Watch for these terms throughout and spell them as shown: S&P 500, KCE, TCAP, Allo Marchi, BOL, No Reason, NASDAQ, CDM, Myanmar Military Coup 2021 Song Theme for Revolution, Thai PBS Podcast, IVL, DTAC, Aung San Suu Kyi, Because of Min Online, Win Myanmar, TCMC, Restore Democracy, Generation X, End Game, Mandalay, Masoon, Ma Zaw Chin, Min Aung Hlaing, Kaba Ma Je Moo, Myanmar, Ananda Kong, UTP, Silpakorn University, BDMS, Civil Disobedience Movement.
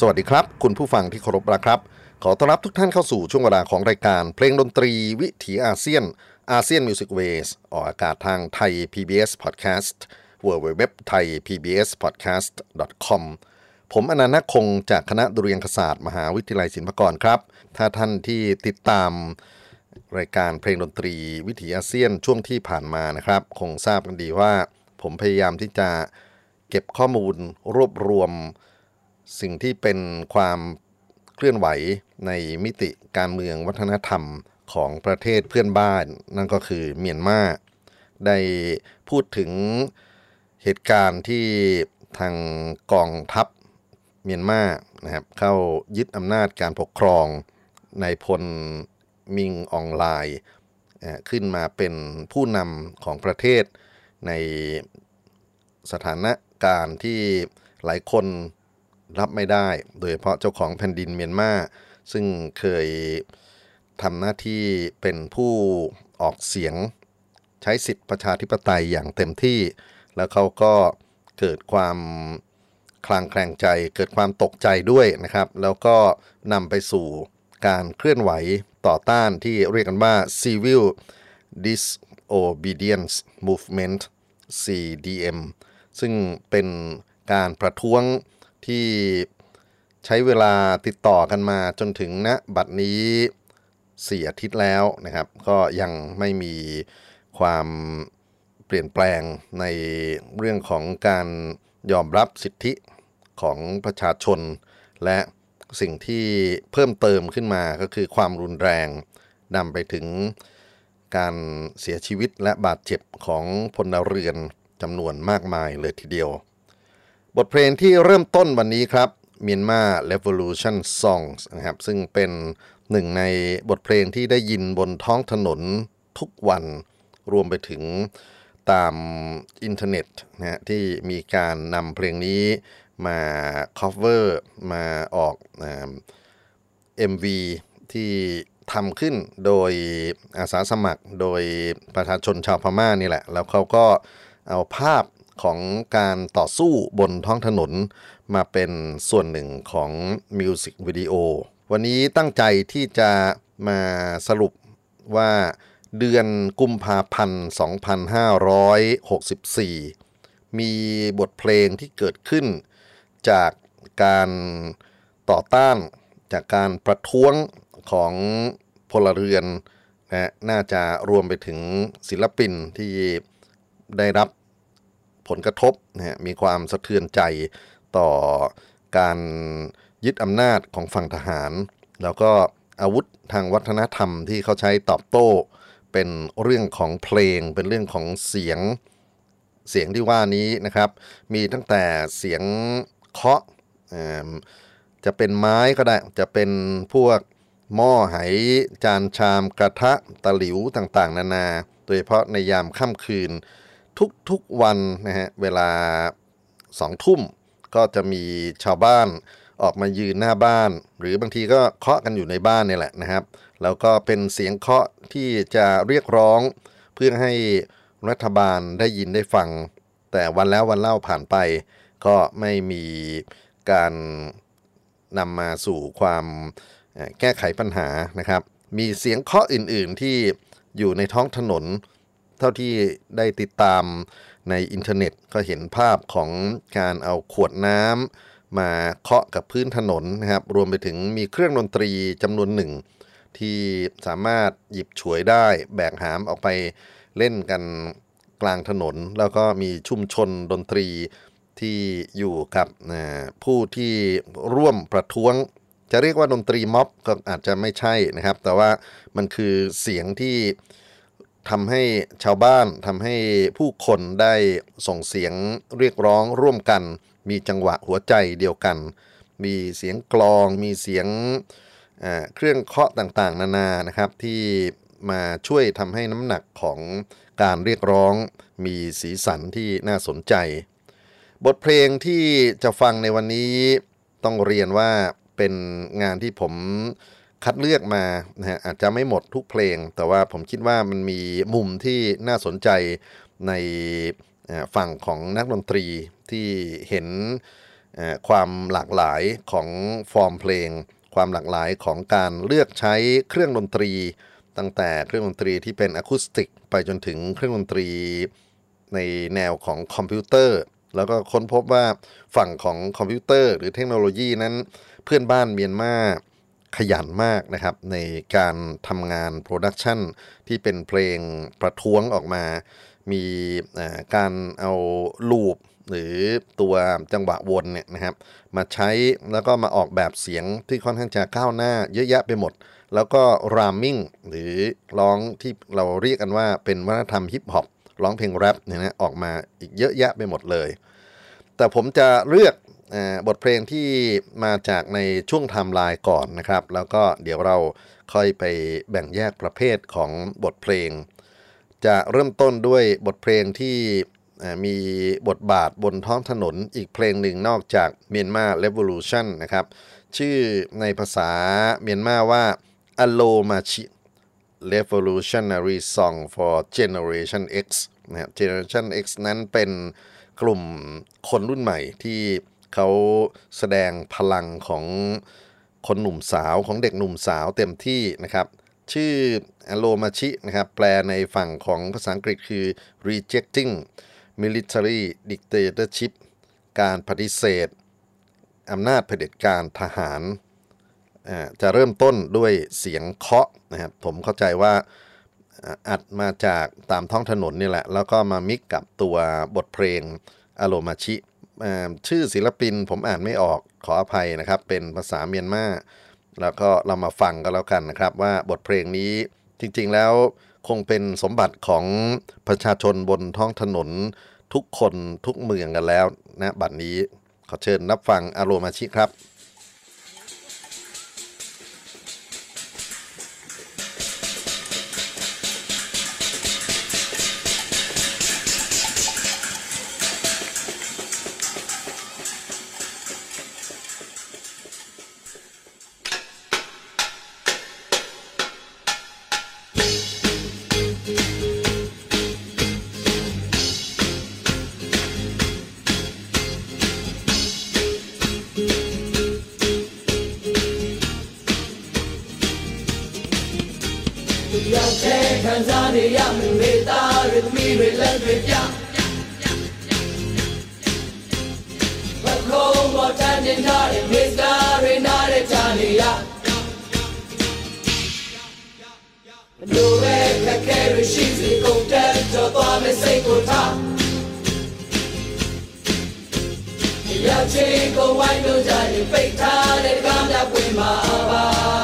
สวัสดีครับคุณผู้ฟังที่เคารพนะครับขอต้อนรับทุกท่านเข้าสู่ช่วงเวลาของรายการเพลงดนตรีวิถีอาเซียนอาเซียนมิวสิกเวสออกอากาศทางไทย PBS Podcast www.thaipbspodcast.com ผมอนันต์คงจากคณะดุริยางคศาสตร์มหาวิทยาลัยศิลปากรครับถ้าท่านที่ติดตามรายการเพลงดนตรีวิถีอาเซียนช่วงที่ผ่านมานะครับคงทราบกันดีว่าผมพยายามที่จะเก็บข้อมูลรวบรวมสิ่งที่เป็นความเคลื่อนไหวในมิติการเมืองวัฒนธรรมของประเทศเพื่อนบ้านนั่นก็คือเมียนมาได้พูดถึงเหตุการณ์ที่ทางกองทัพเมียนมานะครับเข้ายึดอำนาจการปกครองนายพลมิงอองไลน์ขึ้นมาเป็นผู้นำของประเทศในสถานการณ์ที่หลายคนรับไม่ได้โดยเฉพาะเจ้าของแผ่นดินเมียนมาซึ่งเคยทำหน้าที่เป็นผู้ออกเสียงใช้สิทธิประชาธิปไตยอย่างเต็มที่แล้วเขาก็เกิดความคลางแคลงใจเกิดความตกใจด้วยนะครับแล้วก็นำไปสู่การเคลื่อนไหวต่อต้านที่เรียกกันว่า Civil Disobedience Movement CDM ซึ่งเป็นการประท้วงที่ใช้เวลาติดต่อกันมาจนถึงณบัดนี้4 อาทิตย์แล้วนะครับก็ยังไม่มีความเปลี่ยนแปลงในเรื่องของการยอมรับสิทธิของประชาชนและสิ่งที่เพิ่มเติมขึ้นมาก็คือความรุนแรงนำไปถึงการเสียชีวิตและบาดเจ็บของพลเรือนจำนวนมากมายเลยทีเดียวบทเพลงที่เริ่มต้นวันนี้ครับเมียนมา Revolution Songs นะครับซึ่งเป็นหนึ่งในบทเพลงที่ได้ยินบนท้องถนนทุกวันรวมไปถึงตามอินเทอร์เน็ตนะฮะที่มีการนำเพลงนี้มาคัฟเวอร์มาออกMV ที่ ทำขึ้นโดยอาสาสมัครโดยประชาชนชาวพม่านี่แหละแล้วเขาก็เอาภาพของการต่อสู้บนท้องถนนมาเป็นส่วนหนึ่งของมิวสิกวิดีโอวันนี้ตั้งใจที่จะมาสรุปว่าเดือนกุมภาพันธ์2564มีบทเพลงที่เกิดขึ้นจากการต่อต้านจากการประท้วงของพลเรือนนะน่าจะรวมไปถึงศิลปินที่ได้รับผลกระทบนะมีความสะเทือนใจต่อการยึดอำนาจของฝั่งทหารแล้วก็อาวุธทางวัฒนธรรมที่เขาใช้ตอบโต้เป็นเรื่องของเพลงเป็นเรื่องของเสียงที่ว่านี้นะครับมีตั้งแต่เสียงเคาะจะเป็นไม้ก็ได้จะเป็นพวกหม้อไหจานชามกระทะตะหลิวต่างๆนานาโดยเฉพาะในยามค่ำคืนทุกวันนะฮะเวลา2 ทุ่มก็จะมีชาวบ้านออกมายืนหน้าบ้านหรือบางทีก็เคาะกันอยู่ในบ้านนี่แหละนะครับแล้วก็เป็นเสียงเคาะที่จะเรียกร้องเพื่อให้รัฐบาลได้ยินได้ฟังแต่วันแล้ววันเล่าผ่านไปก็ไม่มีการนำมาสู่ความแก้ไขปัญหานะครับมีเสียงเคาะอื่นๆที่อยู่ในท้องถนนเท่าที่ได้ติดตามในอินเทอร์เน็ตก็เห็นภาพของการเอาขวดน้ำมาเคาะกับพื้นถนนนะครับรวมไปถึงมีเครื่องดนตรีจำนวนหนึ่งที่สามารถหยิบฉวยได้แบกหามออกไปเล่นกันกลางถนนแล้วก็มีชุมชนดนตรีที่อยู่กับผู้ที่ร่วมประท้วงจะเรียกว่าดนตรีม็อบก็อาจจะไม่ใช่นะครับแต่ว่ามันคือเสียงที่ทำให้ชาวบ้านทำให้ผู้คนได้ส่งเสียงเรียกร้องร่วมกันมีจังหวะหัวใจเดียวกันมีเสียงกลองมีเสียงเครื่องเคาะต่างๆนานานะครับที่มาช่วยทำให้น้ำหนักของการเรียกร้องมีสีสันที่น่าสนใจบทเพลงที่จะฟังในวันนี้ต้องเรียนว่าเป็นงานที่ผมคัดเลือกมานะฮะอาจจะไม่หมดทุกเพลงแต่ว่าผมคิดว่ามันมีมุมที่น่าสนใจในฝั่งของนักดนตรีที่เห็นความหลากหลายของฟอร์มเพลงความหลากหลายของการเลือกใช้เครื่องดนตรีตั้งแต่เครื่องดนตรีที่เป็นอะคูสติกไปจนถึงเครื่องดนตรีในแนวของคอมพิวเตอร์แล้วก็ค้นพบว่าฝั่งของคอมพิวเตอร์หรือเทคโนโลยีนั้นเพื่อนบ้านเมียนมาขยันมากนะครับในการทำงานโปรดักชันที่เป็นเพลงประท้วงออกมามีการเอาลูปหรือตัวจังหวะวนเนี่ยนะครับมาใช้แล้วก็มาออกแบบเสียงที่ค่อนข้างจะก้าวหน้าเยอะแยะไปหมดแล้วก็รัมมิ่งหรือร้องที่เราเรียกกันว่าเป็นวัฒนธรรมฮิปฮอปร้องเพลงแรปเนี่ยนะออกมาอีกเยอะแยะไปหมดเลยแต่ผมจะเลือกบทเพลงที่มาจากในช่วงไทม์ไลน์ก่อนนะครับแล้วก็เดี๋ยวเราค่อยไปแบ่งแยกประเภทของบทเพลงจะเริ่มต้นด้วยบทเพลงที่มีบทบาทบนท้องถนนอีกเพลงหนึ่งนอกจากเมียนมา Revolution นะครับชื่อในภาษาเมียนมาว่า Allo Marchi Revolutionary Song for Generation X นะครับ Generation X นั้นเป็นกลุ่มคนรุ่นใหม่ที่เขาแสดงพลังของคนหนุ่มสาวของเด็กหนุ่มสาวเต็มที่นะครับชื่ออโลมาชินะครับแปลในฝั่งของภาษาอังกฤษคือ rejecting military dictatorship การปฏิเสธอำนาจเผด็จการทหารจะเริ่มต้นด้วยเสียงเคาะนะครับผมเข้าใจว่าอัดมาจากตามท้องถนนนี่แหละแล้วก็มามิกกับตัวบทเพลงอโลมาชิชื่อศิลปินผมอ่านไม่ออกขออภัยนะครับเป็นภาษาเมียนมาแล้วก็เรามาฟังกันแล้วกันนะครับว่าบทเพลงนี้จริงๆแล้วคงเป็นสมบัติของประชาชนบนท้องถนนทุกคนทุกเมืองกันแล้วนะบัดนี้ขอเชิญรับฟังอโลมาชิครับ Yang tekan zani yang meminta ritmi berlebih yang Berkong botan jenjar miskari nari jania Menurut kakeri shizi kong dan jatuh mesi kota Yang cikgu wanyu jadi pita dan kamda kui maafan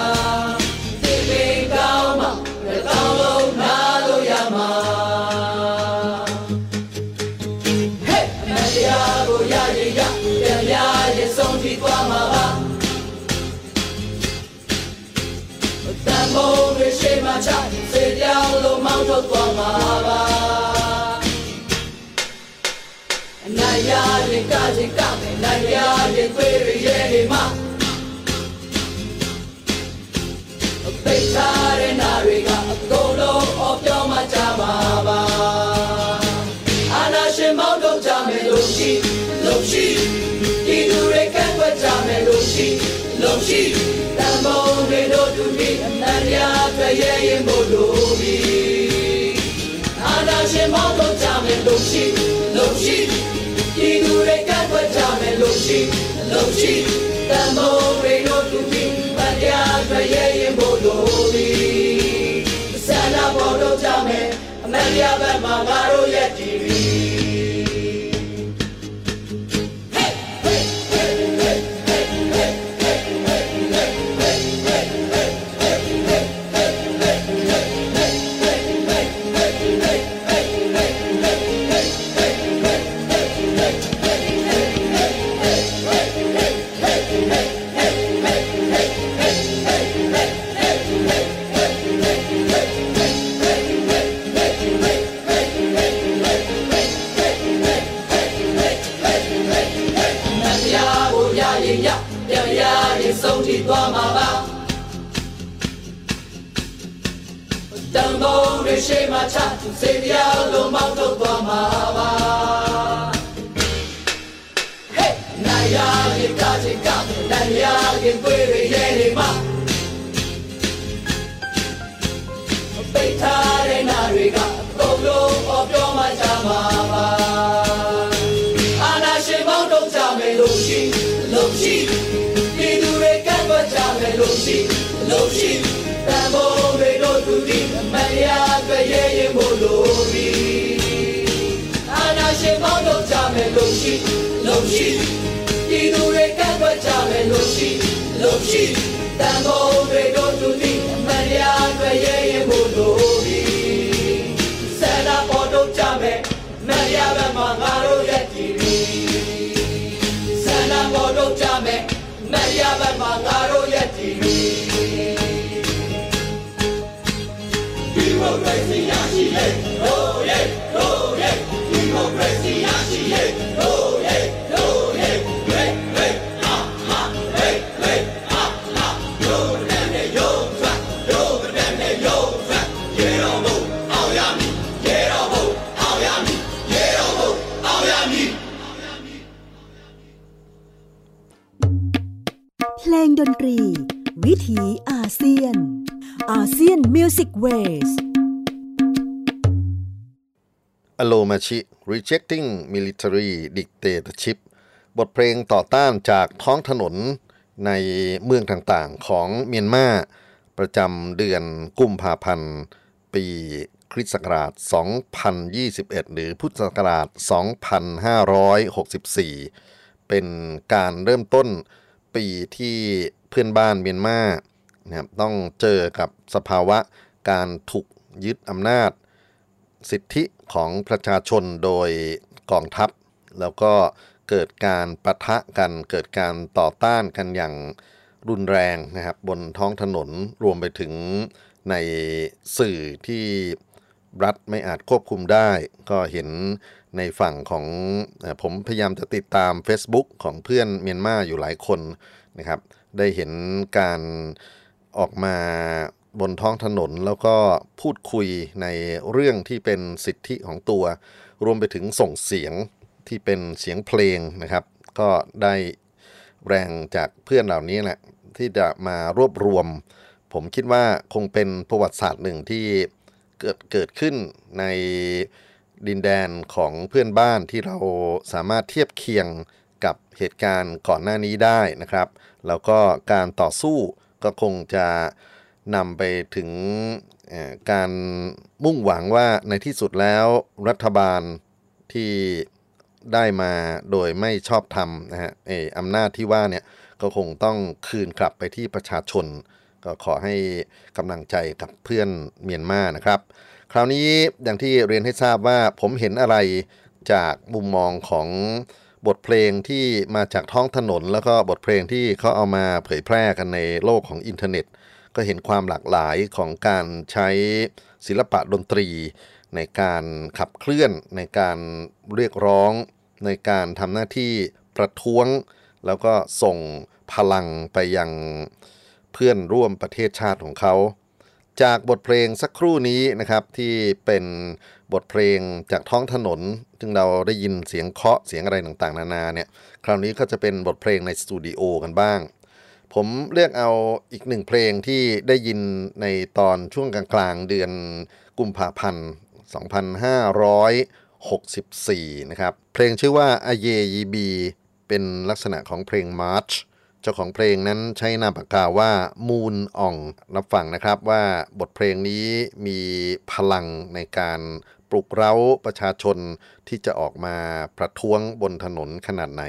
Rejecting Military Dictatorship บทเพลงต่อต้านจากท้องถนนในเมืองต่างๆของเมียนมาประจำเดือนกุมภาพันธ์ปีคริสต์ศักราช2021หรือพุทธศักราช2564เป็นการเริ่มต้นปีที่เพื่อนบ้านเมียนมานะครับต้องเจอกับสภาวะการถูกยึดอำนาจสิทธิของประชาชนโดยกองทัพแล้วก็เกิดการปะทะกันเกิดการต่อต้านกันอย่างรุนแรงนะครับบนท้องถนนรวมไปถึงในสื่อที่รัฐไม่อาจควบคุมได้ก็เห็นในฝั่งของผมพยายามจะติดตาม Facebook ของเพื่อนเมียนมาอยู่หลายคนนะครับได้เห็นการออกมาบนท้องถนนแล้วก็พูดคุยในเรื่องที่เป็นสิทธิของตัวรวมไปถึงส่งเสียงที่เป็นเสียงเพลงนะครับก็ได้แรงจากเพื่อนเหล่านี้แหละที่จะมารวบรวม ผมคิดว่าคงเป็นประวัติศาสตร์หนึ่งที่เกิดขึ้นในดินแดนของเพื่อนบ้านที่เราสามารถเทียบเคียงกับเหตุการณ์ก่อนหน้านี้ได้นะครับแล้วก็การต่อสู้ก็คงจะนำไปถึงการมุ่งหวังว่าในที่สุดแล้วรัฐบาลที่ได้มาโดยไม่ชอบธรรมนะฮะอำนาจที่ว่าเนี่ยก็คงต้องคืนกลับไปที่ประชาชนก็ขอให้กำลังใจกับเพื่อนเมียนมานะครับคราวนี้อย่างที่เรียนให้ทราบว่าผมเห็นอะไรจากมุมมองของบทเพลงที่มาจากท้องถนนแล้วก็บทเพลงที่เขาเอามาเผยแพร่กันในโลกของอินเทอร์เน็ตก็เห็นความหลากหลายของการใช้ศิลปะดนตรีในการขับเคลื่อนในการเรียกร้องในการทำหน้าที่ประท้วงแล้วก็ส่งพลังไปยังเพื่อนร่วมประเทศชาติของเขาจากบทเพลงสักครู่นี้นะครับที่เป็นบทเพลงจากท้องถนนซึ่งเราได้ยินเสียงเคาะเสียงอะไรต่างๆนานาเนี่ยคราวนี้ก็จะเป็นบทเพลงในสตูดิโอกันบ้างผมเลือกเอาอีกหนึ่งเพลงที่ได้ยินในตอนช่วงกลางๆเดือนกุมภาพันธ์2564นะครับเพลงชื่อว่าอเยยีบีเป็นลักษณะของเพลงมาร์ชเจ้าของเพลงนั้นใช้นามปากกาว่ามูนอ่องรับฟังนะครับว่าบทเพลงนี้มีพลังในการปลุกเร้าประชาชนที่จะออกมาประท้วงบนถนนขนาดไหน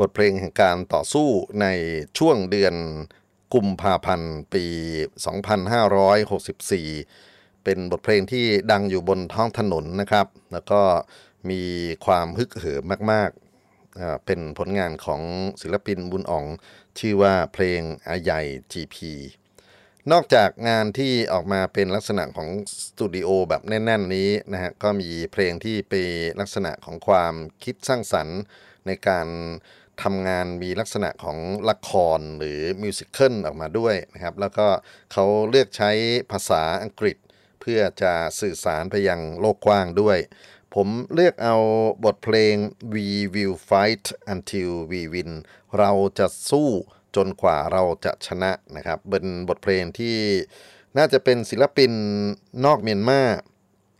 บทเพลงแห่งการต่อสู้ในช่วงเดือนกุมภาพันธ์ปี2564เป็นบทเพลงที่ดังอยู่บนท้องถนนนะครับแล้วก็มีความฮึกเหิมมาก เป็นผลงานของศิลปินบุญอ่องชื่อว่าเพลงอาใหญ่ GP นอกจากงานที่ออกมาเป็นลักษณะของสตูดิโอแบบแน่นๆนี้นะฮะก็มีเพลงที่เป็นลักษณะของความคิดสร้างสรรค์ในการทำงานมีลักษณะของละครหรือมิวสิคัลออกมาด้วยนะครับแล้วก็เขาเลือกใช้ภาษาอังกฤษเพื่อจะสื่อสารไปยังโลกกว้างด้วยผมเลือกเอาบทเพลง We Will Fight Until We Win เราจะสู้จนกว่าเราจะชนะนะครับเป็นบทเพลงที่น่าจะเป็นศิลปินนอกเมียนมา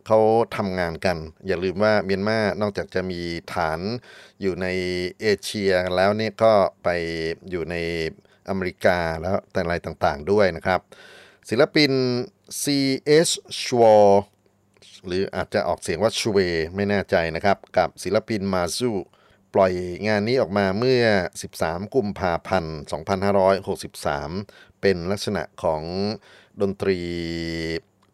เขาทำงานกันอย่าลืมว่าเมียนมานอกจากจะมีฐานอยู่ในเอเชียแล้วนี่ก็ไปอยู่ในอเมริกาแล้วแต่อะไรต่างๆด้วยนะครับศิลปิน C.H. Shaw หรืออาจจะออกเสียงว่าชเวไม่แน่ใจนะครับกับศิลปินมาซูปล่อยงานนี้ออกมาเมื่อ13กุมภาพันธ์2563เป็นลักษณะของดนตรี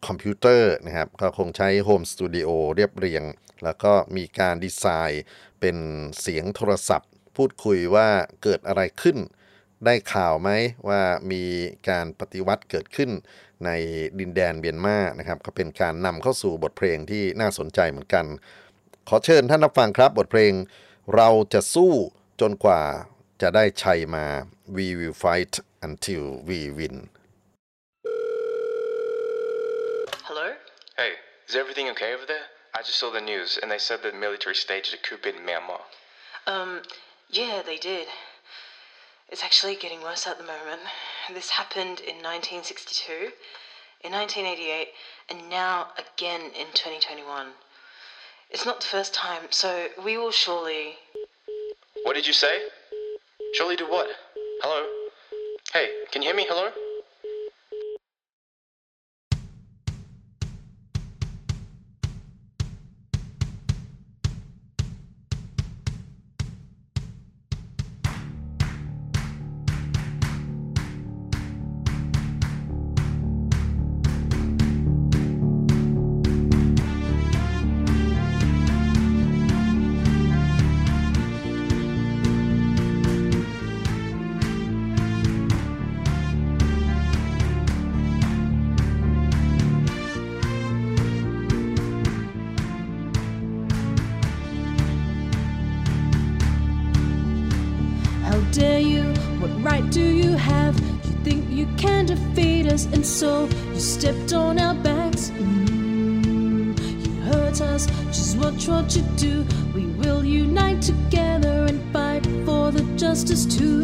คอมพิวเตอร์นะครับก็คงใช้โฮมสตูดิโอเรียบเรียงแล้วก็มีการดีไซน์เป็นเสียงโทรศัพท์พูดคุยว่าเกิดอะไรขึ้นได้ข่าวไหมว่ามีการปฏิวัติเกิดขึ้นในดินแดนเมียนมานะครับก็เป็นการนำเข้าสู่บทเพลงที่น่าสนใจเหมือนกันขอเชิญท่านรับฟังครับบทเพลงเราจะสู้จนกว่าจะได้ชัยมา We will fight until we win Hey, is everything okay over there? I just saw the news, and they said that military staged a coup in Myanmar. Yeah, they did. It's actually getting worse at the moment. This happened in 1962, in 1988, and now again in 2021. It's not the first time, so we will surely... What did you say? Surely do what? Hello? Hey, can you hear me? Hello?And so you stepped on our backs. You hurt us. Just watch what you do. We will unite together and fight for the justice too.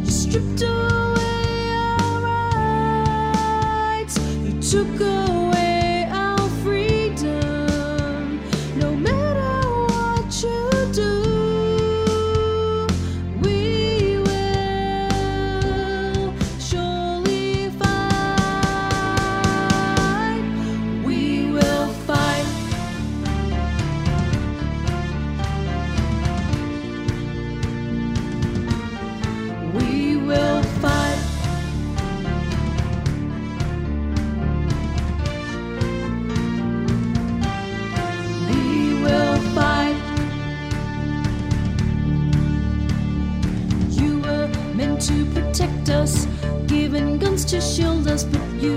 You stripped away our rights. You took away.To shield us, but you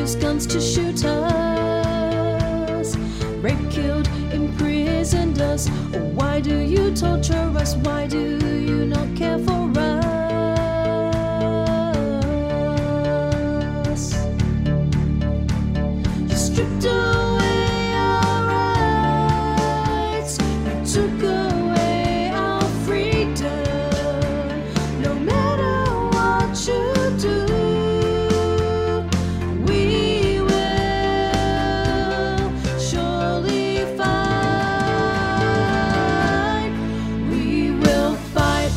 use guns to shoot us. Rape, killed, imprisoned us. Oh, why do you torture us? Why do you not care for us? You stripped away our rights. You took away.Fight, we will fight.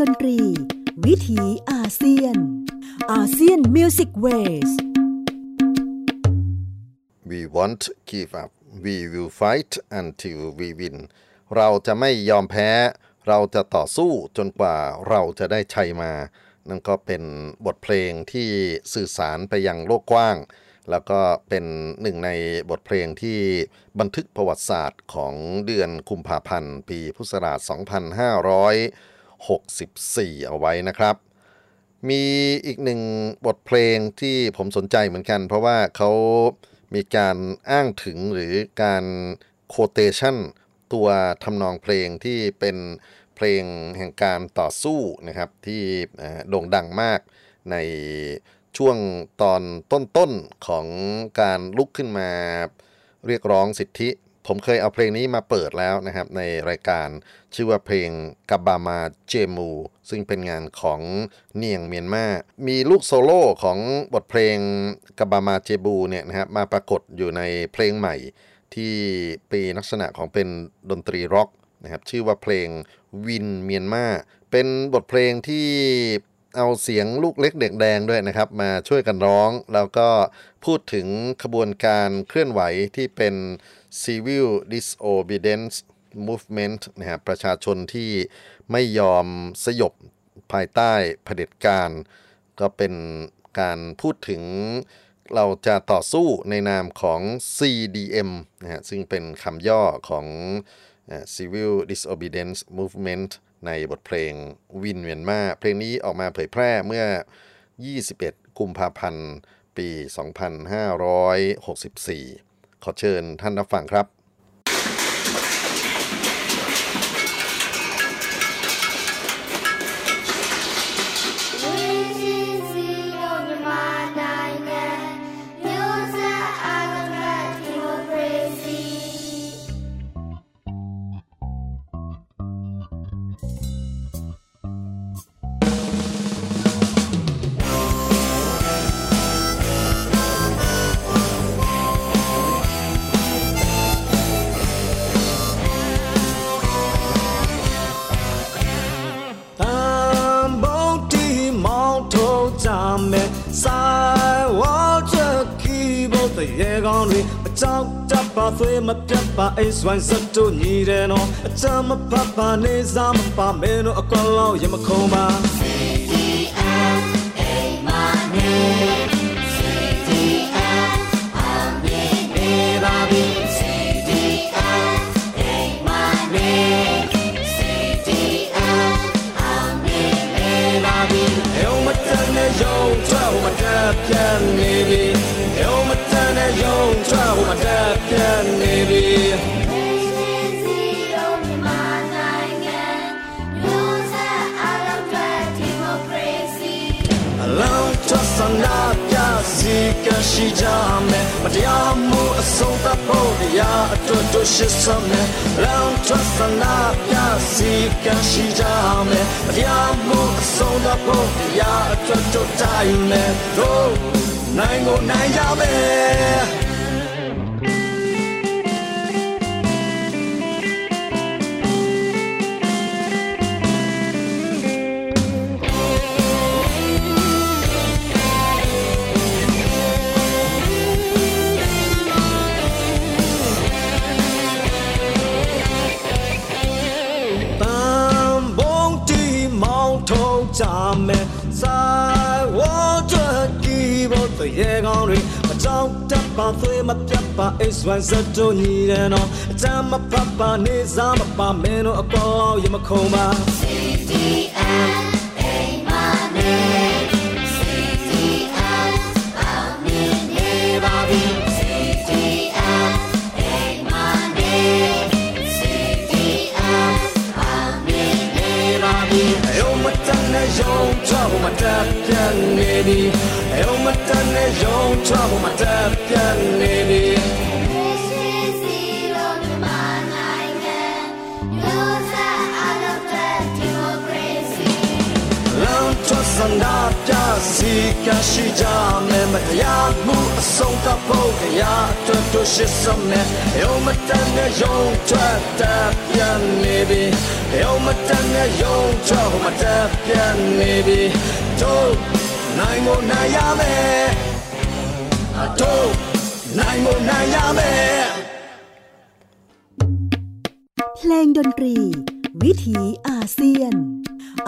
ดนตรีวิถีอาเซียนอาเซียนมิวสิกเวส We won't give up We will fight until we win เราจะไม่ยอมแพ้เราจะต่อสู้จนกว่าเราจะได้ชัยมานั่นก็เป็นบทเพลงที่สื่อสารไปยังโลกกว้างแล้วก็เป็นหนึ่งในบทเพลงที่บันทึกประวัติศาสตร์ของเดือนกุมภาพันธ์ปีพุทธศักราช2564เอาไว้นะครับมีอีกหนึ่งบทเพลงที่ผมสนใจเหมือนกันเพราะว่าเขามีการอ้างถึงหรือการโคเตชั่นตัวทำนองเพลงที่เป็นเพลงแห่งการต่อสู้นะครับที่โด่งดังมากในช่วงตอนต้นๆของการลุกขึ้นมาเรียกร้องสิทธิผมเคยเอาเพลงนี้มาเปิดแล้วนะครับในรายการชื่อว่าเพลงกบามาเจมูซึ่งเป็นงานของเนียงเมียนมามีลูกโซโล่ของบทเพลงกบามาเจบูเนี่ยนะครับมาปรากฏอยู่ในเพลงใหม่ที่เป็นลักษณะของเป็นดนตรีร็อกนะครับชื่อว่าเพลงวินเมียนมาเป็นบทเพลงที่เอาเสียงลูกเล็กเด็กแดงด้วยนะครับมาช่วยกันร้องแล้วก็พูดถึงขบวนการเคลื่อนไหวที่เป็น Civil Disobedience Movement นะครับประชาชนที่ไม่ยอมสยบภายใต้เผด็จการก็เป็นการพูดถึงเราจะต่อสู้ในนามของ CDM นะฮะซึ่งเป็นคำย่อของCivil Disobedience Movement ในบทเพลงวินเมียนมาเพลงนี้ออกมาเผยแพร่เมื่อ21กุมภาพันธ์ปี2564ขอเชิญท่านรับฟังครับมาเปลี่ยนไปไอ้สวยสัตว์ตัวนี้เด่นอ่ะจะมาปะปะในสามปะเมนูก็เล่าอย่ามาเข้ามา CDM เอ็มมาเน่ CDM อาเมเนบาบี CDM เอ็มมาเน่ CDM อาเมเนบาบีเอ้ามาเจอเนี่ยยาวเจ้ามาเจอเพียงนี้ดิเอ้ามาเจอเนี่ยยาวเจ้ามาเจอชีจามเนี่ยมาเดียวมูส่งตาโพดียาตัวตัวชิสามเนี่ยแล้วทัศนาพิสิกาชีจามเนี่ยมาเดียวมูส่งตาโพดียาตัวตัวใจเนี่ยโอ้นายงูนายยาเบมาเพื่อมาเพื่อไปไอ้สวยสัตว์ตัวนี้เด่นอ่ะจะมาปะปะในสามปะเมนูก็เล่าอย่ามาเข้ามา CDM เอ็มมาเน่ CDM อาเมเนบาบี CDM เอ็มมาเน่ CDM อาเมเนบาบีเอ้ามาตั้งแต่ยาวเจ้ามาตั้งแต่นี้ดิเอามาเต้นให้ยองชอบมาเต้นกันนี่ดิส Sandata zika shijame Mehyabu sonka pokeya Tutu shisame Yomatane yon tapya nibi Yomatane yon tapya nibi To naimo nayame To naimo nayame เพลงดนตรีวิถีอาเซียน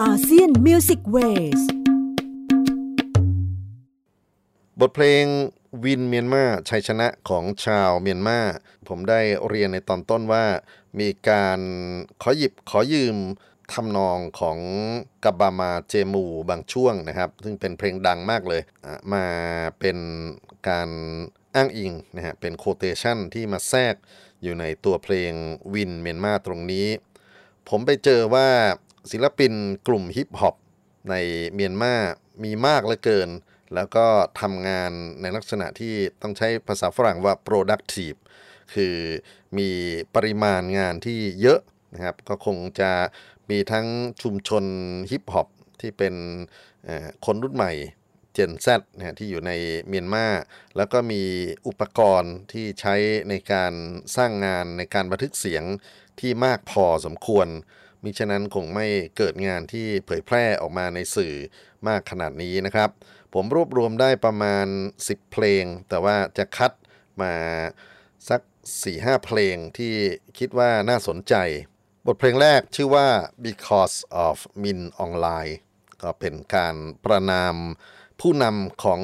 อาเซียนมิวสิกเวสบทเพลงวินเมียนมาชัยชนะของชาวเมียนมาผมได้เรียนในตอนต้นว่ามีการขอยืมทำนองของกะบามาเจมูบางช่วงนะครับซึ่งเป็นเพลงดังมากเลยมาเป็นการอ้างอิงนะฮะเป็นโคเทชั่นที่มาแทรกอยู่ในตัวเพลงวินเมียนมาตรงนี้ผมไปเจอว่าศิลปินกลุ่มฮิปฮอปในเมียนมามีมากเหลือเกินแล้วก็ทำงานในลักษณะที่ต้องใช้ภาษาฝรั่งว่า productive คือมีปริมาณงานที่เยอะนะครับก็คงจะมีทั้งชุมชนฮิปฮอปที่เป็นคนรุ่นใหม่เจน Z นะที่อยู่ในเมียนมาแล้วก็มีอุปกรณ์ที่ใช้ในการสร้างงานในการบันทึกเสียงที่มากพอสมควรมิฉะนั้นคงไม่เกิดงานที่เผยแพร่ออกมาในสื่อมากขนาดนี้นะครับผมรวบรวมได้ประมาณ10เพลงแต่ว่าจะคัดมาสัก 4-5 เพลงที่คิดว่าน่าสนใจบทเพลงแรกชื่อว่า Because of Min Online ก็เป็นการประณามผู้นำของ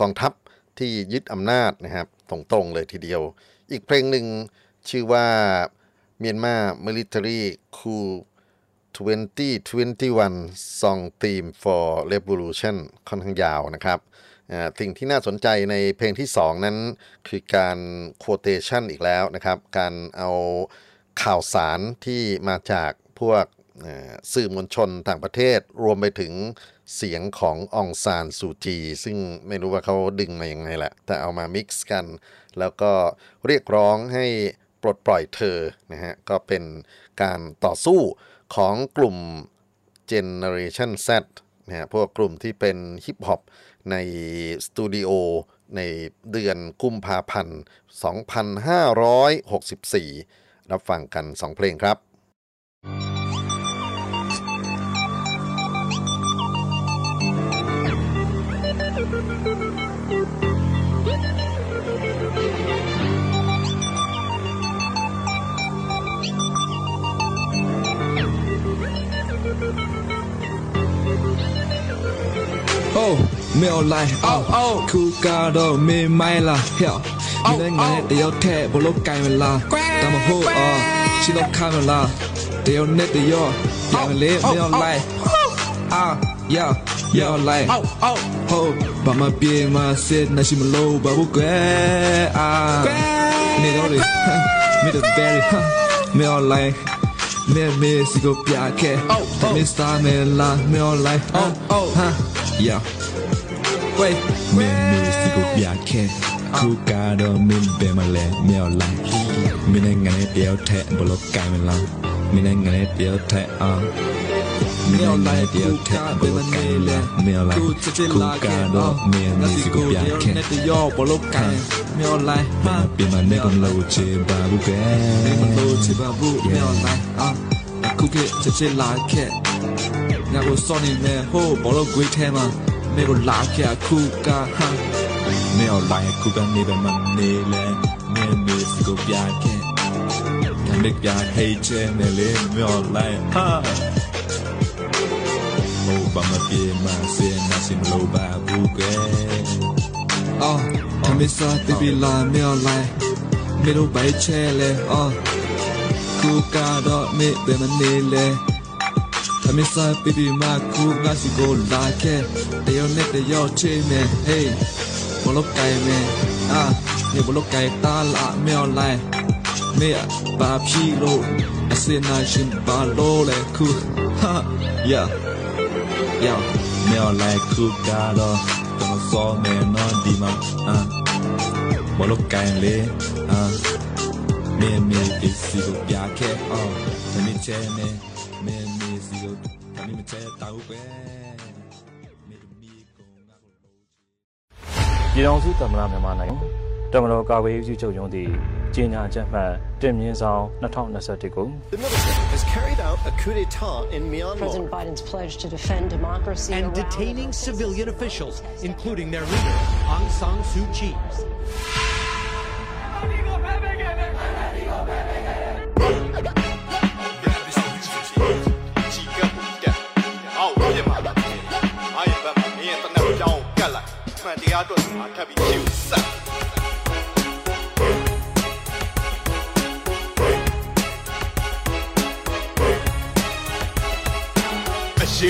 กองทัพที่ยึดอำนาจนะครับตรงๆเลยทีเดียวอีกเพลงหนึ่งชื่อว่าเมียนมา Military Coup 2021 Song Theme for Revolution ค่อนข้างยาวนะครับสิ่งที่น่าสนใจในเพลงที่2นั้นคือการ quotation อีกแล้วนะครับการเอาข่าวสารที่มาจากพวกสื่อมวลชนต่างประเทศรวมไปถึงเสียงขององซานซูจีซึ่งไม่รู้ว่าเขาดึงมาอย่างไรแหละแต่เอามามิกซ์กันแล้วก็เรียกร้องให้ปลดปล่อยเธอนะฮะก็เป็นการต่อสู้ของกลุ่ม Generation Z นะฮะพวกกลุ่มที่เป็นฮิปฮอปในสตูดิโอในเดือนกุมภาพันธ์ 2564 รับฟังกัน2เพลงครับไม่ออนไลน์คู่กาโดไม่ไม่ละเหี้ยอยู่ในงานเดียวแทบบนโลกไกลเวลาตามมาโหชิโลกข้ามเวลาเดียวเน็ตเดียวอย่างเละไม่ออนไลน์ย่าไม่ออนไลน์โหบามาเปียมาเซ็ตนาชิมาโลบาบุเกเนโดริมิดเบริไม่ออนไลน์เมสิโกเปียแค่มิสตาเมลาไม่ออนไลน์ย่าเว้ยเมนูสิกูอยากแค่คูกาโดมินเบมาแลเมียวไลไม่ได้งานเดียวแทะบล็อกกายมันเราไม่ได้งานเดียวแทะเมียวไลเดียวแทะบล็อกกายมันเราเมียวไลคูกาโดเมียนสิกูอยากแค่บล็อกกายเมียวไลมาเป็นมันได้คนเราเจ็บบาบุแกเป็นมันเราเจ็บบาบุเมียวไลคูเกจะเจ็บลาแค่งานกูซ่อนในแม่โหบล็อกกุยแทมาไม่รู้ลาแค่คูกาฮะไม่เอาลายคูกานี่แบบมันนี่แหละไม่มีสกุบยาแค่การเล็กยาให้เจไม่เล่นไม่เอาลายฮะโมบังมาเปียมาเซียนาซิมโลบาบูเก้ทำไม่ซาติบิลาไม่เอาลายไม่รู้ใบเชเลยคูกาดอกไม่แบบมันนี่แหละI miss a baby my cool guys you go like it They all need the your chain man hey บล็อกไก่แม่เนี่ยบล็อกไก่ตาละไม่ออนไลน์เนี่ยบาพี่โลอาเซียนนายชิมบาโลเลยคูฮะย่าไม่ออนไลน์คูกาดอต้องซอแม่นอนดีมั้งบล็อกไก่เลยเมียอีกสิบอยากแค่แต่ไม่เจอแม่เมียมีสิโกทำให้มันเจ็บตาหูแก ยีน้องสู้ตำราเมียนมาไหนตำราเกาหลีอยู่เจ้าอย่างดีจีนอาจจะมาเตรียมยิงสาวนักท่องนักศึกษาที่กรุง The military has carried out a coup d'état in Myanmar. President Biden's pledge to defend democracy and detaining civilian officials, including their leader Aung San Suu Kyi.အရ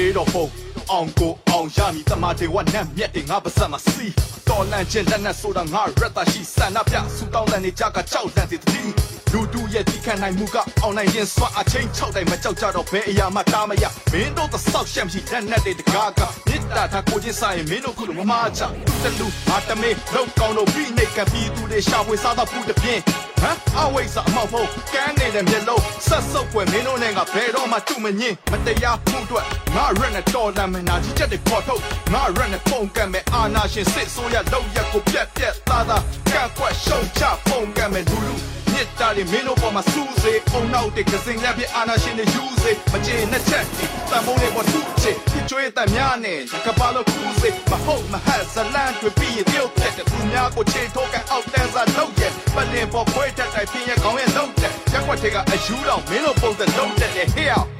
ေးတော်ပုံအောင်ကိုအောင်ရမည်တမတေဝနတ်မြတ်တွေငါပါစမှာစီတော်လန့်ခြင်းလက်နက်ဆိုတာငါရက်တာရှိဆန္ဒပြစူတောင်းလန့်နေကြကကြောက်လန့်စေသည်လူတူရဲ့ဒီခံနိုင်မှုကအောင်နိုင်ရင်စွမ်းအချင်း၆တိုင်မကြောက်ကြတော့ဘဲအရာမှတားမရမင်းတို့သဆောက်ရှက်မရှိလက်နက်တွေတကားကမြစ်တာထားကိုချင်းဆိုင်မင်းတို့ခုလိုမမာချသူတလူမာတမေလုံကောင်တို့ပြီးနေကပြီးသူတွေရှာဖွေစားတော့ဘူးတပြင်းဟမ်အဝိစာအမောက်ဖို့ကန်းနေတဲ့မျက်လုံးဆက်ဆုပ်ွယ်မင်းတို့နဲ့ကဘယ်တော့မှသူ့မငင်းမတရားမှုအတွက်ငါရက်နဲ့တော်လမ်းမနာကြီးချက်တွေပေါ်ထုတ်ငါရက်နဲ့ပုံကံမဲ့အာနာရှင်စစ်ဆိုးရလောက်ရက်ကိုပြက်ပြက်သားသားကန့်ကွက်ရှုံချပုံကံမဲ့လူလူမြစ်တာတွေမင်းတို့ပေါ်မှာစူးစေပုံနောက်တွေကစင်လက်ပြအာနာရှင်တွေယူစေမကျေနဲ့ချက်တန်ဖိုးတွေပေါ်သူ့ချစ်ကျွေးတဲ့များနဲ့ကဘာလို့ကူစေမဟုတ်မဟတ်ဇလန်တွေပြီးရုပ်တဲ့သူများကိုချေထိုးကအောက်တန်းစားလုပ်ရဲ့ပလင်ပေါ်ခွေးတက်တိုင်းပြင်းရကောင်းရဲ့လုပ်တဲ့ရက်ွက်တွေကအယူတော်မင်းတို့ပုံစံလုပ်တဲ့လေဟေ့အောင်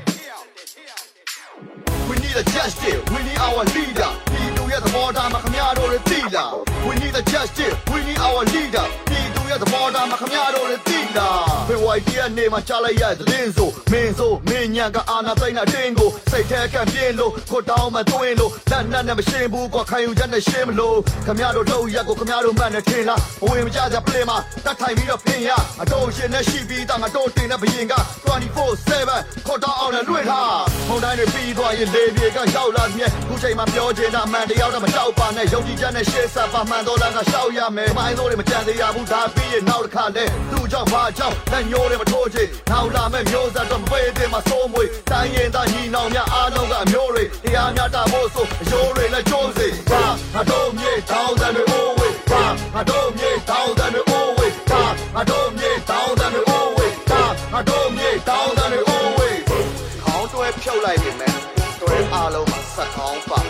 We need a justice. We need our leader. We do it the more time I come out of the dealer. We need a justice. We need our leader. We do it the more time I come out of the dealer. We want your name on Chalaya the Linzo. Minzo, Minyanga, Anna, Tina, Dingo. Say take and Dingo. Go down my twingo. That none of the shame book or can you get the shame low. Come out of the Yago, come out of Manatila. We judge a plema. That time you don't pay. I don't see the sheep. I don't think of Yinga. 24/7. Go down and do it hard. Hold on to be doing baby.เด็กก็เช่าร้านเนี่ยผู้ชายมาเบี้ยวเจน่ามันเดียวแต่มาเช่าป่านเนี่ยยงดีจันเนี่ยเชื่อสับป่านมันโดนแล้วก็เช่ายาเมย์ไม่โดนเลยมาแจ้งเดียบุตรพี่เนี่ยน่ารักเลยดูเจ้าว่าเจ้าแต่โยเลยมาโทษจีน่ารักไม่โยจะจำเป็นเดี๋ยวมาสู้มวยแต่เย็นแต่ยีน้องเนี่ยอาน้องก็โยเลยที่อาเนี่ยตาโมสุโยเลยและโจซีบ้าอาดมเนี่ยเท่าแต่ไม่โอเว่ยบ้าอาดมเนี่ยเท่าแต่ไม่โอเว่ยบ้าอาดมเนี่ยเท่าแต่ไม่โอเว่ยบ้าอาดมเนี่ยเท่าแต่ไม่โอเว่ยเขาตัวเองเพี้ยวไหลเป็นแม่อาโลมาสักครั้งป่ะ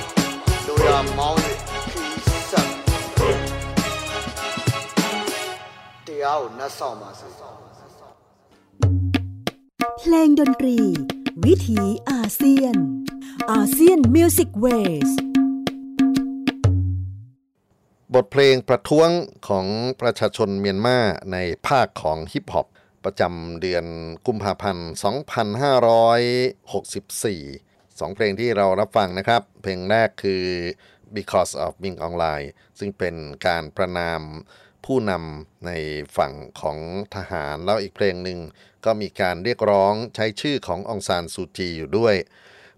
ดูยามมองดิพี่สักเดี๋ยวน่าเศร้ามาสิเพลงดนตรีวิถีอาเซียนอาเซียนมิวสิกเวสบทเพลงประท้วงของประชาชนเมียนมาในภาคของฮิปฮอปประจำเดือนกุมภาพันธ์ 2564สองเพลงที่เรารับฟังนะครับเพลงแรกคือ Because of Being Online ซึ่งเป็นการประนามผู้นำในฝั่งของทหารแล้วอีกเพลงหนึ่งก็มีการเรียกร้องใช้ชื่อขององซานซูจีอยู่ด้วย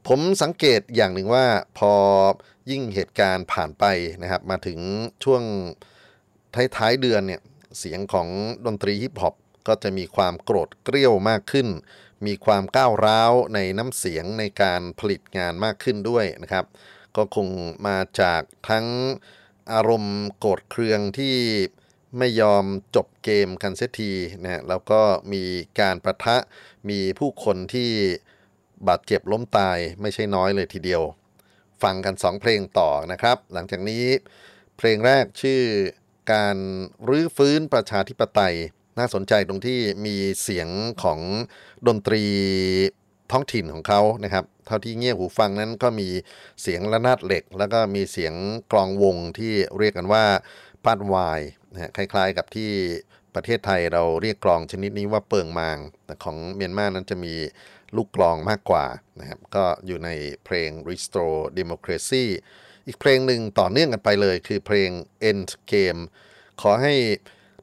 ผมสังเกตอย่างหนึ่งว่าพอยิ่งเหตุการณ์ผ่านไปนะครับมาถึงช่วงท้ายๆเดือนเนี่ยเสียงของดนตรีฮิปฮอปก็จะมีความโกรธเกรี้ยวมากขึ้นมีความก้าวร้าวในน้ำเสียงในการผลิตงานมากขึ้นด้วยนะครับก็คงมาจากทั้งอารมณ์โกรธเคืองที่ไม่ยอมจบเกมกันเสียทีนะแล้วก็มีการปะทะมีผู้คนที่บาดเจ็บล้มตายไม่ใช่น้อยเลยทีเดียวฟังกัน2เพลงต่อนะครับหลังจากนี้เพลงแรกชื่อการรื้อฟื้นประชาธิปไตยน่าสนใจตรงที่มีเสียงของดนตรีท้องถิ่นของเขานะครับเท่าที่เงี่ยหูฟังนั้นก็มีเสียงระนาดเหล็กแล้วก็มีเสียงกลองวงที่เรียกกันว่าปาดวายนะคล้ายๆกับที่ประเทศไทยเราเรียกกลองชนิดนี้ว่าเปิงมางแต่ของเมียนมานั้นจะมีลูกกลองมากกว่านะครับก็อยู่ในเพลง Restore Democracy อีกเพลงหนึ่งต่อเนื่องกันไปเลยคือเพลง End Game ขอให้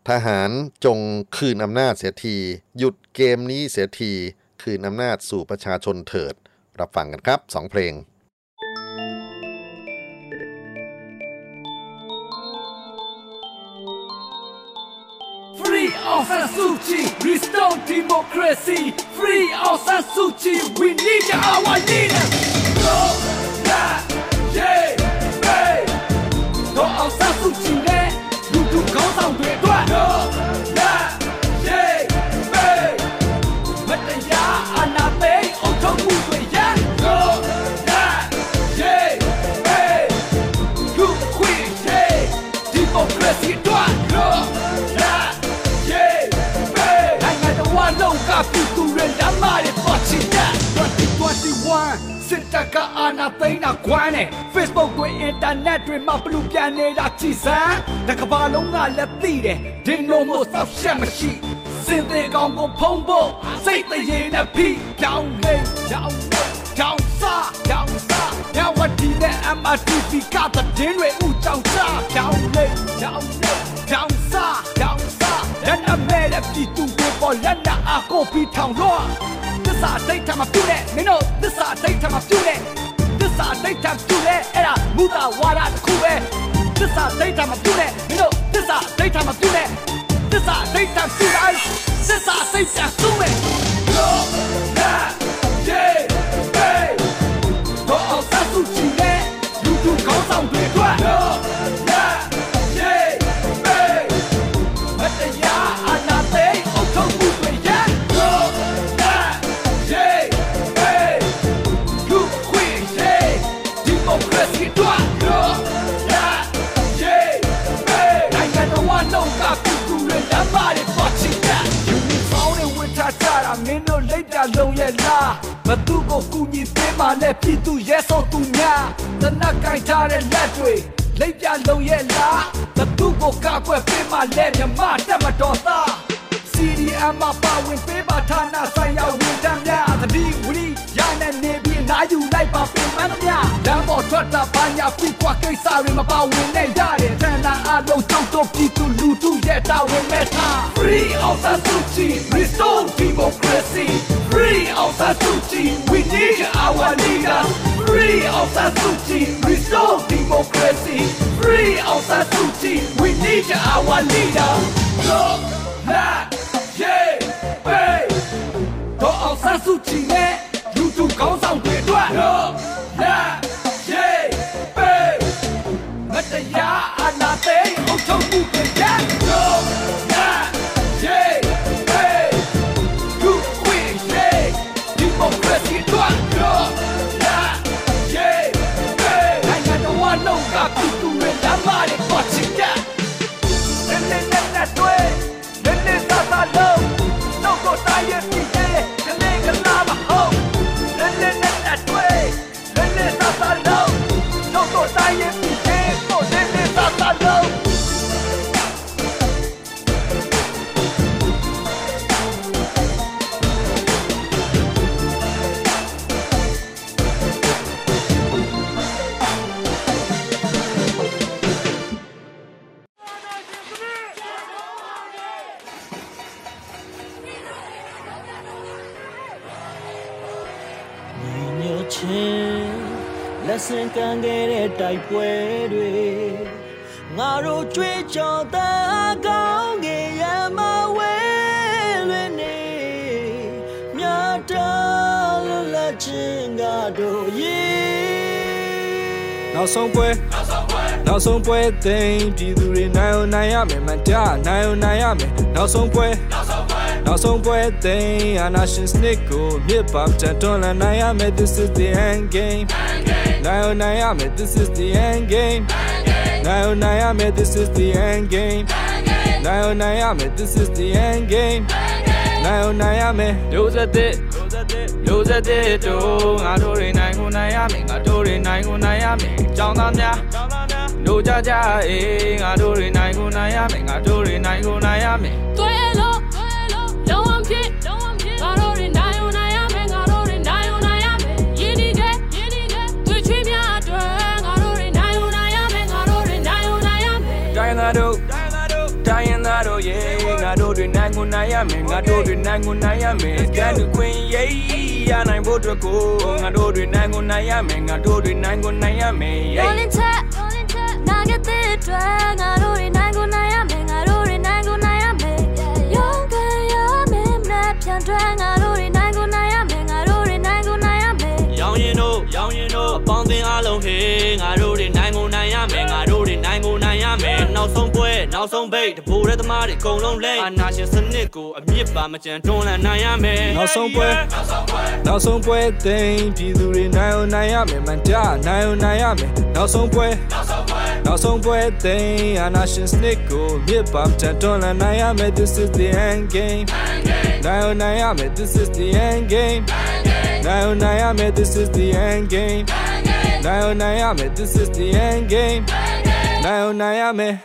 ทหารจงคืนอำนาจเสียทีหยุดเกมนี้เสียทีคืนอำนาจสู่ประชาชนเถิดรับฟังกันครับ2เพลงFree Aung San Suu Kyi Restore Democracy Free Aung San Suu Kyi We need our leader Go, yeah, yeah, hey Go Aung San Suu Kyi ကအာနာသိန်းတာခွမ်းတယ် Facebook တွင် Internet တွင်မှာဘလူပြန်နေတာကြည်စမ်းတကဘာလုံးကလက်သိတယ်ဒီလိုမျိုးဆောက်ရှက်မရှိစင်တဲ့ကောင်ကိုဖုံးဖို့စိတ်တရေနဲ့ဖိကြောင်းလေကြောင်းလေကြောင်းစားကြောင်းစားရဝတီနဲ့ MRTP ကတဲ့ဒင်းတွေဦးကြောင်းစားကြောင်းလေကြောင်းလေကြောင်းစားကြောင်းစားလက်အမဲလက်ကြည့်သူတွေပေါ်လက်နာအကိုပြီးထောင်တော့This is the time of doing it. No, this is the time of doing it. This is the time of doing it. Era muda wara kuwe. This is the time of doing it. No, this is the time of doing it. This is the time of doing it. This is the time of doing it. No, that, yeah, hey. To all that you chile, you do go down to it. No, that, yeah, hey. But the ya anate, oh come on, yeah. No.Long ye la, but tu go kuni te ma le pitu yes o tu nya. The nakai tare letwe, leya long ye la, but tu go kakwe te ma le nyama te ma dosa. CDM ma pa win te ma thana saya win damya. The diwi yana nebi na you like pa te ma nya. Damo chota panya piqua keisari ma pa win ne yare. Tena alo chonto pitu lutu ye ta win meta. Free of the sushi, restore democracy.Free of Sasuke, we need our leader. Free of Sasuke, restore democracy. Free of Sasuke, we need our leader. Look, la, yeah, hey. To all Sasuke, man, you two go down with what? Look, la, yeah, hey. Let the ya anate, oh, don't move the gas. Look, la, yeah.တိုက်ပွဲတွေငါတို့ကြွေးကြော်တာကောင်းငယ်ရမဝဲလွင်နေမြတ်တော်လွတ်လပ်ခြင်းငါတို့ရေနောက်ဆုံးပွဲသိမ်းပြည်သူတွေနိုင်အောင်နိုင်ရမယ်မကြနိုင်အောင်နိုင်ရမယ်နောက်ဆုံးပွဲသိမ်းအာဏာရှင်စနစ်ကိုမြစ်ပါချတွန်းလှန်နိုင်ရမယ် This is the end game Nayo, this is the end game. Nayo, this is the end game. Nayo, this is the end game. Nayo, lose at it. I do it. Down. Doja, I do it. Duelo, don't want it. Dying, I do, yeah. I do the nangunayame, Stand the queen, yeah. And I vote to go. I do the nangunayame. Rolling tap, nugget the drag. I do the nangunayame. Young girl, young man, black and drag. I do the nangunayame. Young, you know. Upon the hollow hang. I do the nangunayame. Now some bait, the poor at the market, go long lane. I'm not just a nickel, a nip, I'm a gentle and I am in. Now some way, thing, people in Nayo, Manja, Nayo, Now some way, thing, I'm not just a nickel, nip, I'm gentle and I am in. This is the end game. Nayo, this is the end game. 909, I'm at this is the end game. 909, I'm at this is the end game. 909, I'm at.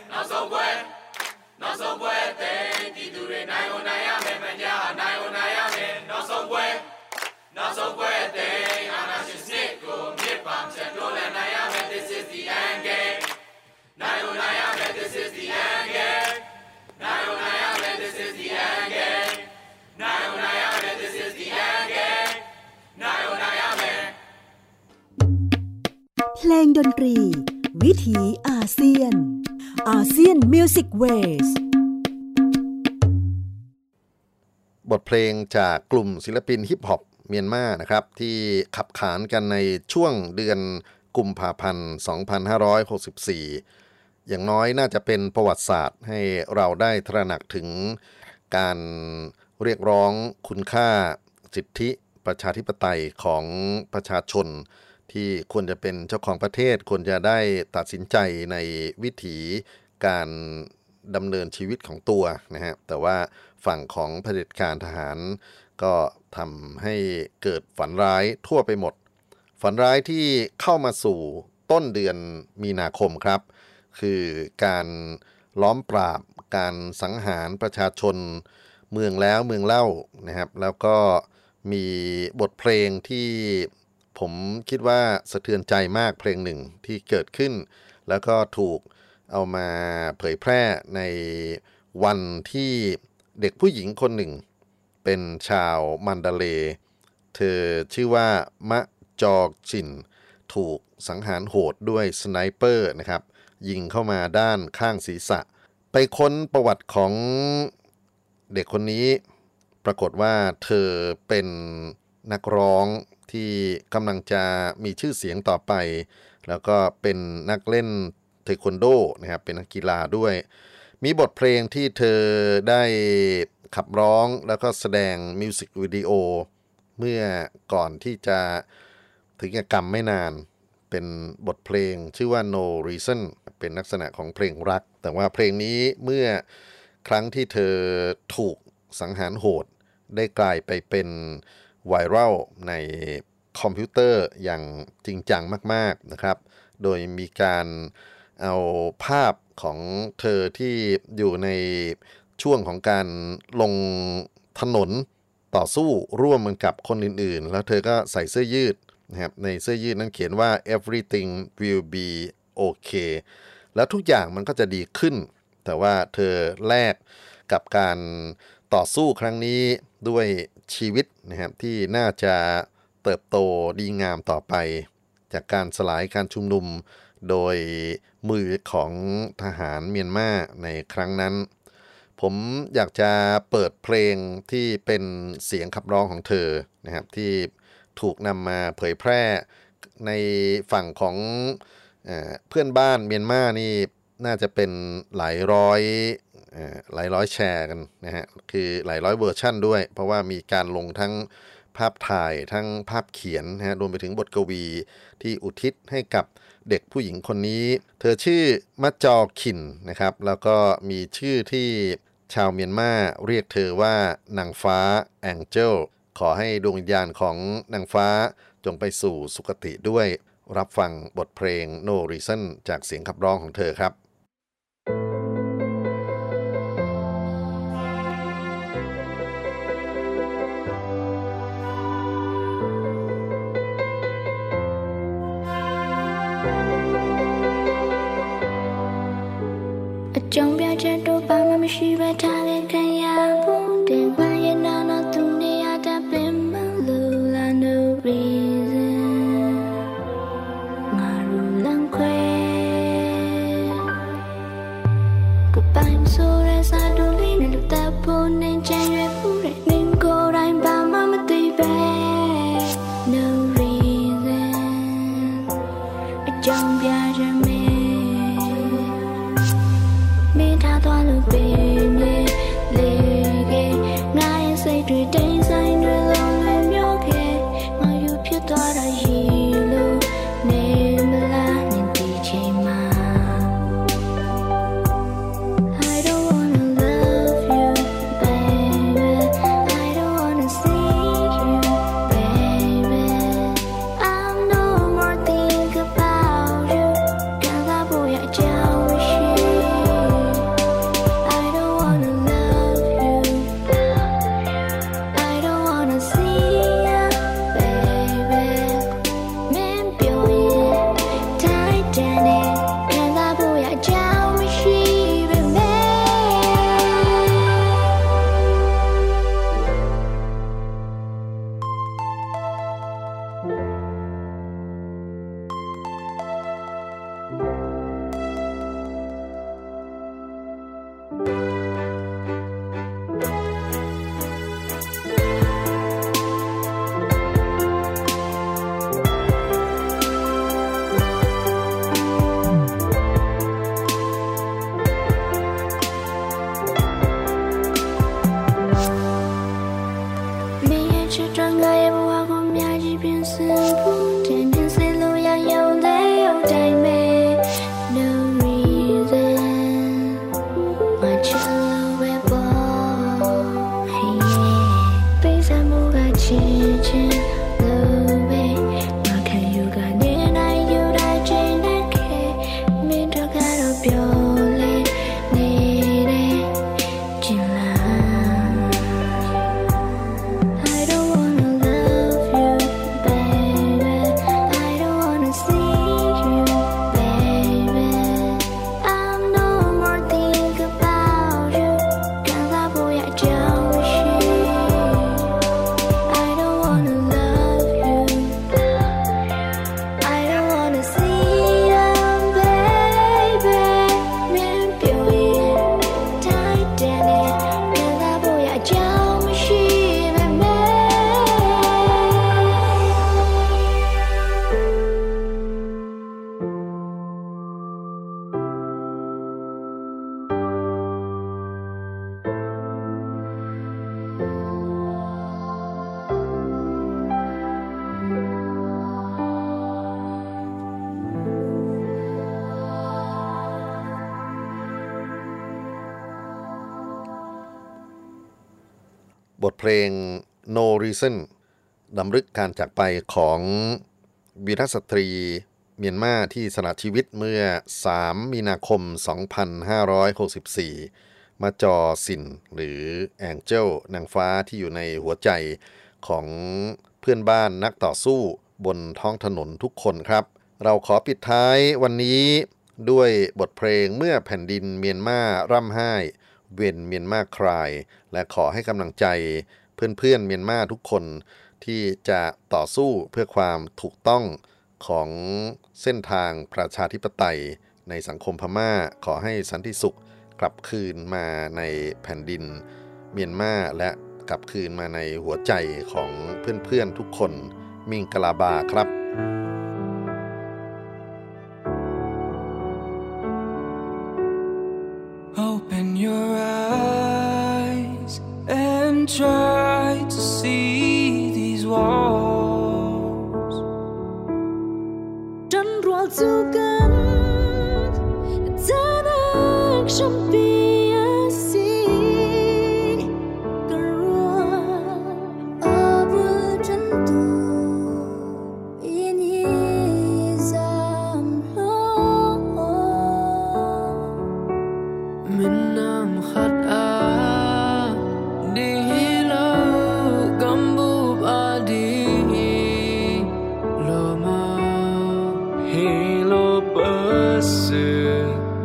เพลงดนตรีวิถีอาเซียนอาเซียนมิวสิกเวสบทเพลงจากกลุ่มศิลปินฮิปฮอปเมียนมานะครับที่ขับขานกันในช่วงเดือนกุมภาพันธ์2564อย่างน้อยน่าจะเป็นประวัติศาสตร์ให้เราได้ตระหนักถึงการเรียกร้องคุณค่าสิทธิประชาธิปไตยของประชาชนที่ควรจะเป็นเจ้าของประเทศควรจะได้ตัดสินใจในวิถีการดำเนินชีวิตของตัวนะฮะแต่ว่าฝั่งของเผด็จการทหารก็ทำให้เกิดฝันร้ายทั่วไปหมดฝันร้ายที่เข้ามาสู่ต้นเดือนมีนาคมครับคือการล้อมปราบการสังหารประชาชนเมืองแล้วเมืองเล่านะครับแล้วก็มีบทเพลงที่ผมคิดว่าสะเทือนใจมากเพลงหนึ่งที่เกิดขึ้นแล้วก็ถูกเอามาเผยแพร่ในวันที่เด็กผู้หญิงคนหนึ่งเป็นชาวมันดาเลเธอชื่อว่ามะจอกจินถูกสังหารโหดด้วยสไนเปอร์นะครับยิงเข้ามาด้านข้างศีรษะไปค้นประวัติของเด็กคนนี้ปรากฏว่าเธอเป็นนักร้องที่กำลังจะมีชื่อเสียงต่อไปแล้วก็เป็นนักเล่นเทควันโดนะครับเป็นนักกีฬาด้วยมีบทเพลงที่เธอได้ขับร้องแล้วก็แสดงมิวสิกวิดีโอเมื่อก่อนที่จะถึงกิจกรรมไม่นานเป็นบทเพลงชื่อว่า No Reason เป็นลักษณะของเพลงรักแต่ว่าเพลงนี้เมื่อครั้งที่เธอถูกสังหารโหดได้กลายไปเป็นไวรัลในคอมพิวเตอร์อย่างจริงจังมากๆนะครับโดยมีการเอาภาพของเธอที่อยู่ในช่วงของการลงถนนต่อสู้ร่วมกันกับคนอื่นๆแล้วเธอก็ใส่เสื้อยืดนะครับในเสื้อยืดนั้นเขียนว่า everything will be okay แล้วทุกอย่างมันก็จะดีขึ้นแต่ว่าเธอแลกกับการต่อสู้ครั้งนี้ด้วยชีวิตนะครับที่น่าจะเติบโตดีงามต่อไปจากการสลายการชุมนุมโดยมือของทหารเมียนมาในครั้งนั้นผมอยากจะเปิดเพลงที่เป็นเสียงขับร้องของเธอนะครับที่ถูกนำมาเผยแพร่ในฝั่งของเพื่อนบ้านเมียนมานี่น่าจะเป็นหลายร้อยแชร์กันนะฮะคือหลายร้อยเวอร์ชั่นด้วยเพราะว่ามีการลงทั้งภาพถ่ายทั้งภาพเขียนนะฮะรวมไปถึงบทกวีที่อุทิศให้กับเด็กผู้หญิงคนนี้เธอชื่อมะจอขินนะครับแล้วก็มีชื่อที่ชาวเมียนมาเรียกเธอว่านางฟ้าแองเจิลขอให้ดวงวิญญาณของนางฟ้าจงไปสู่สุคติด้วยรับฟังบทเพลง No Reason จากเสียงขับร้องของเธอครับจงเบียดจะโดนบ้ามันไม่ใช่แบบทะเลกันยาบุญเด็กมาเย็นนานตุนได้อาจจะเป็นมันลูลา no reason มารู้ลังเควกูไปสู้เรื่องซาดูลีในลูกตาโบในใจเรื่องผู้เรื่องนิ่งกูได้บ้ามันไม่ตีแบก no reason จงเบียดจะไม่他断了背面泪给爱谁对待在那冷冷描给我又飘断了一路没没啦你的肩膀 I don't wanna love you baby I don't wanna see you baby บทเพลง No Reason ดำลึกการจากไปของวีรสตรีเมียนมาที่สละชีวิตเมื่อ3มีนาคม2564มาจอสินหรือแองเจิลนางฟ้าที่อยู่ในหัวใจของเพื่อนบ้านนักต่อสู้บนท้องถนนทุกคนครับเราขอปิดท้ายวันนี้ด้วยบทเพลงเมื่อแผ่นดินเมียนมาร่ำไห้เวนเมียนมาคลายและขอให้กำลังใจเพื่อนๆเมียนมาทุกคนที่จะต่อสู้เพื่อความถูกต้องของเส้นทางประชาธิปไตยในสังคมพม่าขอให้สันติสุขกลับคืนมาในแผ่นดินเมียนมาและกลับคืนมาในหัวใจของเพื่อนๆทุกคนมิงกะลาบาครับOpen your eyes and try to see these walls ดันรัวจูกันจานักชัมปียสีกรัวอบรจันตูอินิซามโลมัน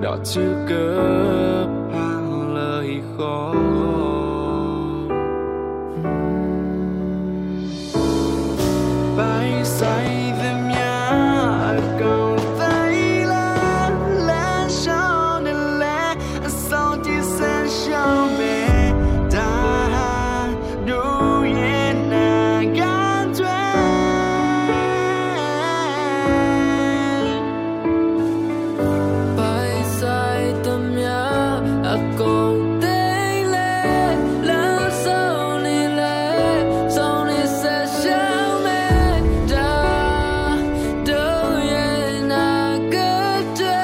Đã chưa cướp hàng lời khó Bay say thêm nhá ở cầu tay lá Lá sao nên lẽ Sao chia sẻ cho mẹ Ta đủ nhẹ nà gắn thuê Bay say thêm nhá ở cầu tay lá Lá sao nên lẽ Sao nên sẽ cho mẹ Ta đủ nhẹ nà gắn thuê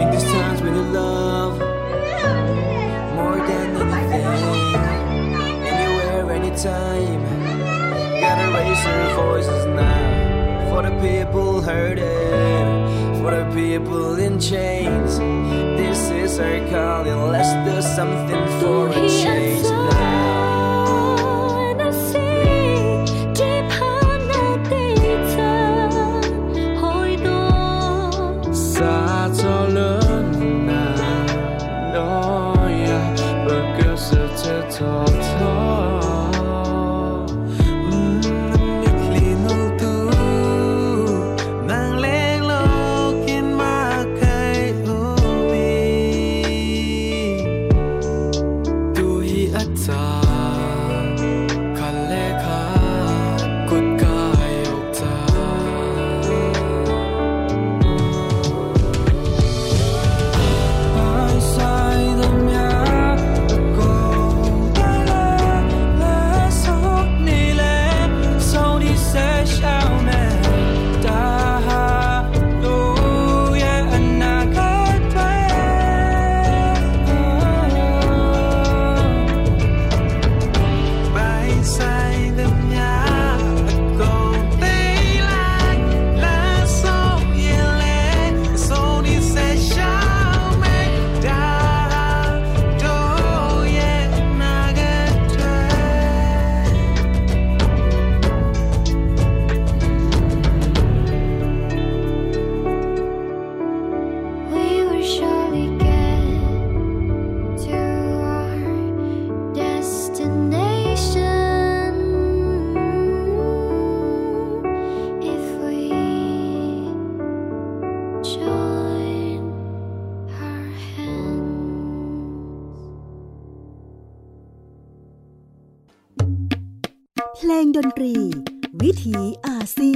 In these times when you love More than anything Anywhere, anytime Gotta raise our voices now For the people hurting For the people in chains This is our calling Let's do something for a change nowเพลงดนตรีวิถีอาเซี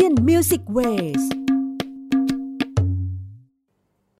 ยนมิวสิกเวส